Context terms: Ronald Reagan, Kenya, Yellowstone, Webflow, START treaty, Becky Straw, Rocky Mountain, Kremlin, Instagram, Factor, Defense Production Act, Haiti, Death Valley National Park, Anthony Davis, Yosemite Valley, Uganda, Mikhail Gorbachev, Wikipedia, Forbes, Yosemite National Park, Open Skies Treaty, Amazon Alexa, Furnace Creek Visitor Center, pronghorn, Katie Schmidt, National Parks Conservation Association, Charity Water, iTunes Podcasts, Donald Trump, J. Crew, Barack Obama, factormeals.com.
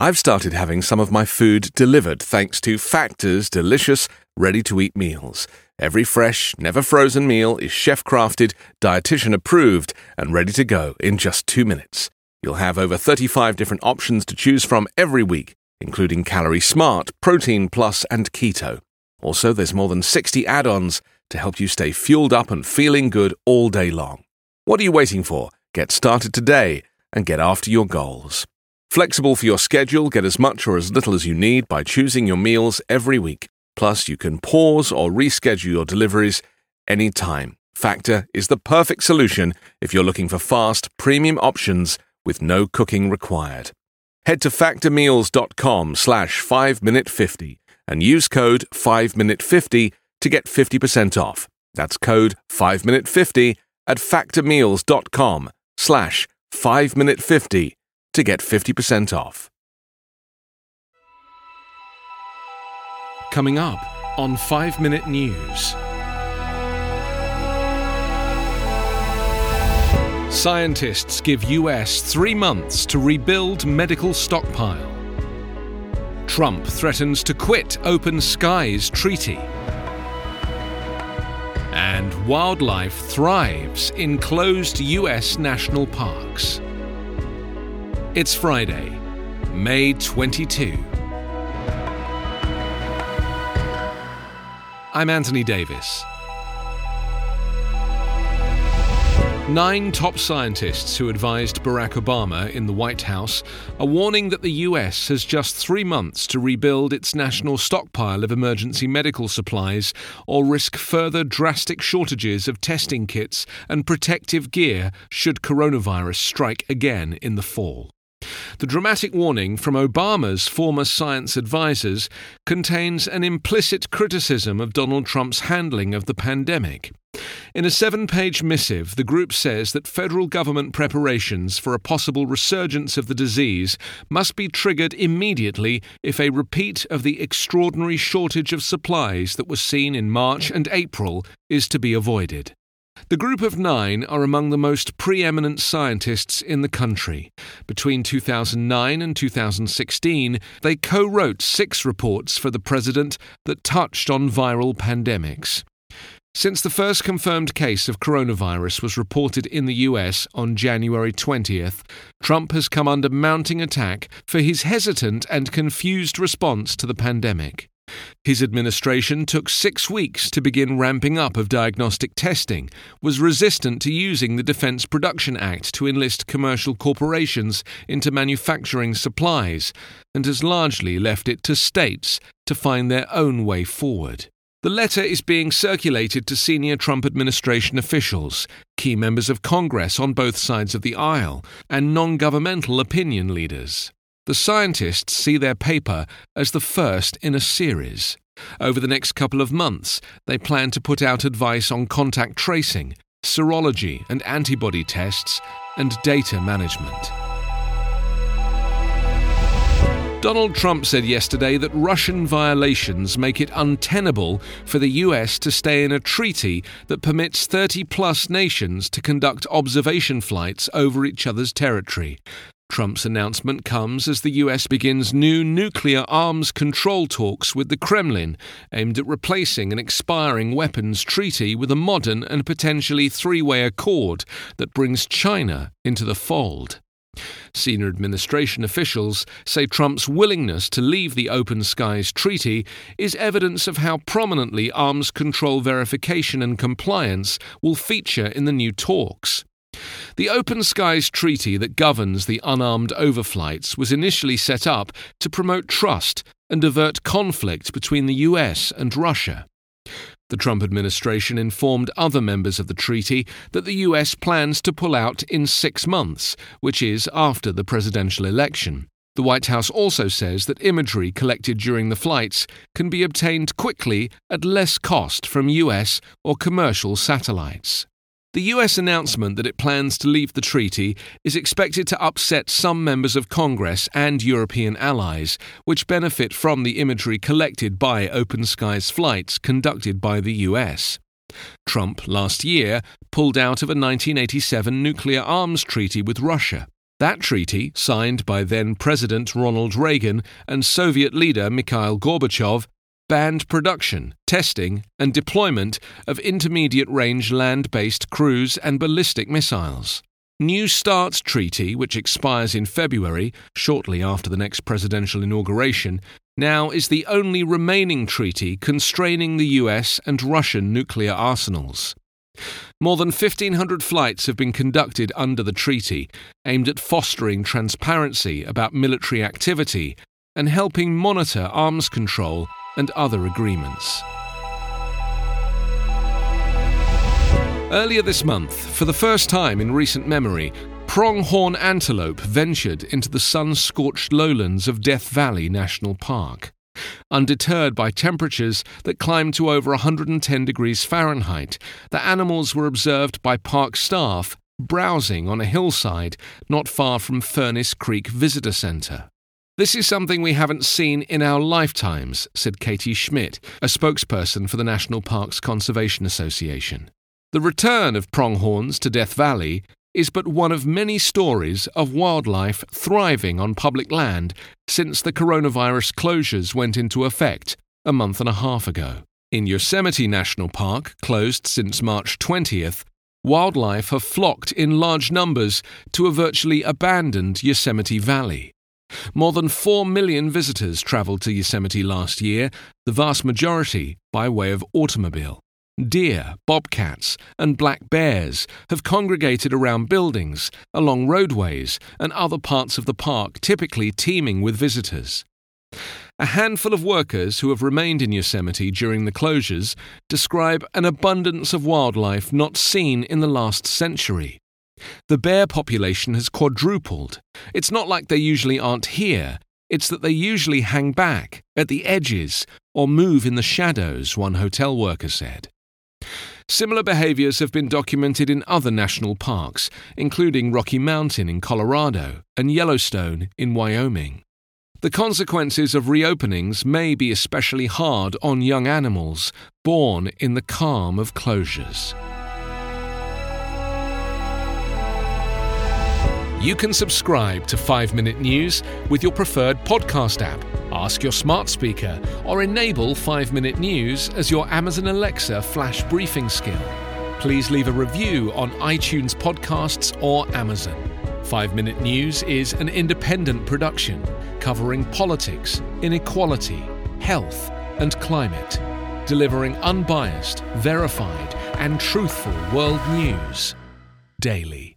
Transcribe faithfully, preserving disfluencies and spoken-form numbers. I've started having some of my food delivered thanks to Factor's delicious, ready-to-eat meals. Every fresh, never frozen meal is chef-crafted, dietitian-approved, and ready to go in just two minutes. You'll have over thirty-five different options to choose from every week, including Calorie Smart, Protein Plus, and Keto. Also, there's more than sixty add-ons to help you stay fueled up and feeling good all day long. What are you waiting for? Get started today and get after your goals. Flexible for your schedule, get as much or as little as you need by choosing your meals every week. Plus, you can pause or reschedule your deliveries any time. Factor is the perfect solution if you're looking for fast, premium options with no cooking required. Head to factormeals.com slash 5minute50 and use code five minute fifty to get fifty percent off. That's code five minute fifty at factormeals.com slash 5minute50 to get fifty percent off. Coming up on five minute News. Scientists give U S three months to rebuild medical stockpile. Trump threatens to quit Open Skies Treaty. And wildlife thrives in closed U S national parks. It's Friday, May twenty-second. I'm Anthony Davis. Nine top scientists who advised Barack Obama in the White House are warning that the U S has just three months to rebuild its national stockpile of emergency medical supplies or risk further drastic shortages of testing kits and protective gear should coronavirus strike again in the fall. The dramatic warning from Obama's former science advisers contains an implicit criticism of Donald Trump's handling of the pandemic. In a seven-page missive, the group says that federal government preparations for a possible resurgence of the disease must be triggered immediately if a repeat of the extraordinary shortage of supplies that was seen in March and April is to be avoided. The group of nine are among the most preeminent scientists in the country. Between two thousand nine and two thousand sixteen, they co-wrote six reports for the president that touched on viral pandemics. Since the first confirmed case of coronavirus was reported in the U S on January twentieth, Trump has come under mounting attack for his hesitant and confused response to the pandemic. His administration took six weeks to begin ramping up of diagnostic testing, was resistant to using the Defense Production Act to enlist commercial corporations into manufacturing supplies, and has largely left it to states to find their own way forward. The letter is being circulated to senior Trump administration officials, key members of Congress on both sides of the aisle, and non-governmental opinion leaders. The scientists see their paper as the first in a series. Over the next couple of months, they plan to put out advice on contact tracing, serology and antibody tests, and data management. Donald Trump said yesterday that Russian violations make it untenable for the U S to stay in a treaty that permits thirty-plus nations to conduct observation flights over each other's territory. Trump's announcement comes as the U S begins new nuclear arms control talks with the Kremlin, aimed at replacing an expiring weapons treaty with a modern and potentially three-way accord that brings China into the fold. Senior administration officials say Trump's willingness to leave the Open Skies Treaty is evidence of how prominently arms control verification and compliance will feature in the new talks. The Open Skies Treaty that governs the unarmed overflights was initially set up to promote trust and avert conflict between the U S and Russia. The Trump administration informed other members of the treaty that the U S plans to pull out in six months, which is after the presidential election. The White House also says that imagery collected during the flights can be obtained quickly at less cost from U S or commercial satellites. The U S announcement that it plans to leave the treaty is expected to upset some members of Congress and European allies, which benefit from the imagery collected by Open Skies flights conducted by the U S. Trump, last year, pulled out of a nineteen eighty-seven nuclear arms treaty with Russia. That treaty, signed by then-President Ronald Reagan and Soviet leader Mikhail Gorbachev, banned production, testing, and deployment of intermediate-range land-based cruise and ballistic missiles. New START treaty, which expires in February, shortly after the next presidential inauguration, now is the only remaining treaty constraining the U S and Russian nuclear arsenals. More than fifteen hundred flights have been conducted under the treaty, aimed at fostering transparency about military activity and helping monitor arms control and other agreements. Earlier this month, for the first time in recent memory, pronghorn antelope ventured into the sun-scorched lowlands of Death Valley National Park. Undeterred by temperatures that climbed to over one hundred ten degrees Fahrenheit, the animals were observed by park staff browsing on a hillside not far from Furnace Creek Visitor Center. "This is something we haven't seen in our lifetimes," said Katie Schmidt, a spokesperson for the National Parks Conservation Association. The return of pronghorns to Death Valley is but one of many stories of wildlife thriving on public land since the coronavirus closures went into effect a month and a half ago. In Yosemite National Park, closed since March twentieth, wildlife have flocked in large numbers to a virtually abandoned Yosemite Valley. More than four million visitors traveled to Yosemite last year, the vast majority by way of automobile. Deer, bobcats, and black bears have congregated around buildings, along roadways, and other parts of the park typically teeming with visitors. A handful of workers who have remained in Yosemite during the closures describe an abundance of wildlife not seen in the last century. The bear population has quadrupled. It's not like they usually aren't here, it's that they usually hang back, at the edges, or move in the shadows, one hotel worker said. Similar behaviors have been documented in other national parks, including Rocky Mountain in Colorado and Yellowstone in Wyoming. The consequences of reopenings may be especially hard on young animals born in the calm of closures. You can subscribe to five minute News with your preferred podcast app, ask your smart speaker, or enable five minute News as your Amazon Alexa flash briefing skill. Please leave a review on iTunes Podcasts or Amazon. five minute News is an independent production covering politics, inequality, health, and climate, delivering unbiased, verified, and truthful world news daily.